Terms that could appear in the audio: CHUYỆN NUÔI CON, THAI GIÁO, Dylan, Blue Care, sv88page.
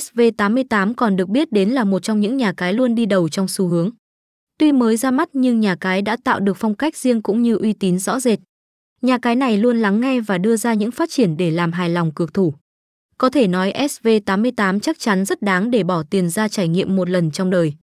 SV88 còn được biết đến là một trong những nhà cái luôn đi đầu trong xu hướng. Tuy mới ra mắt nhưng nhà cái đã tạo được phong cách riêng cũng như uy tín rõ rệt. Nhà cái này luôn lắng nghe và đưa ra những phát triển để làm hài lòng cược thủ. Có thể nói SV88 chắc chắn rất đáng để bỏ tiền ra trải nghiệm một lần trong đời.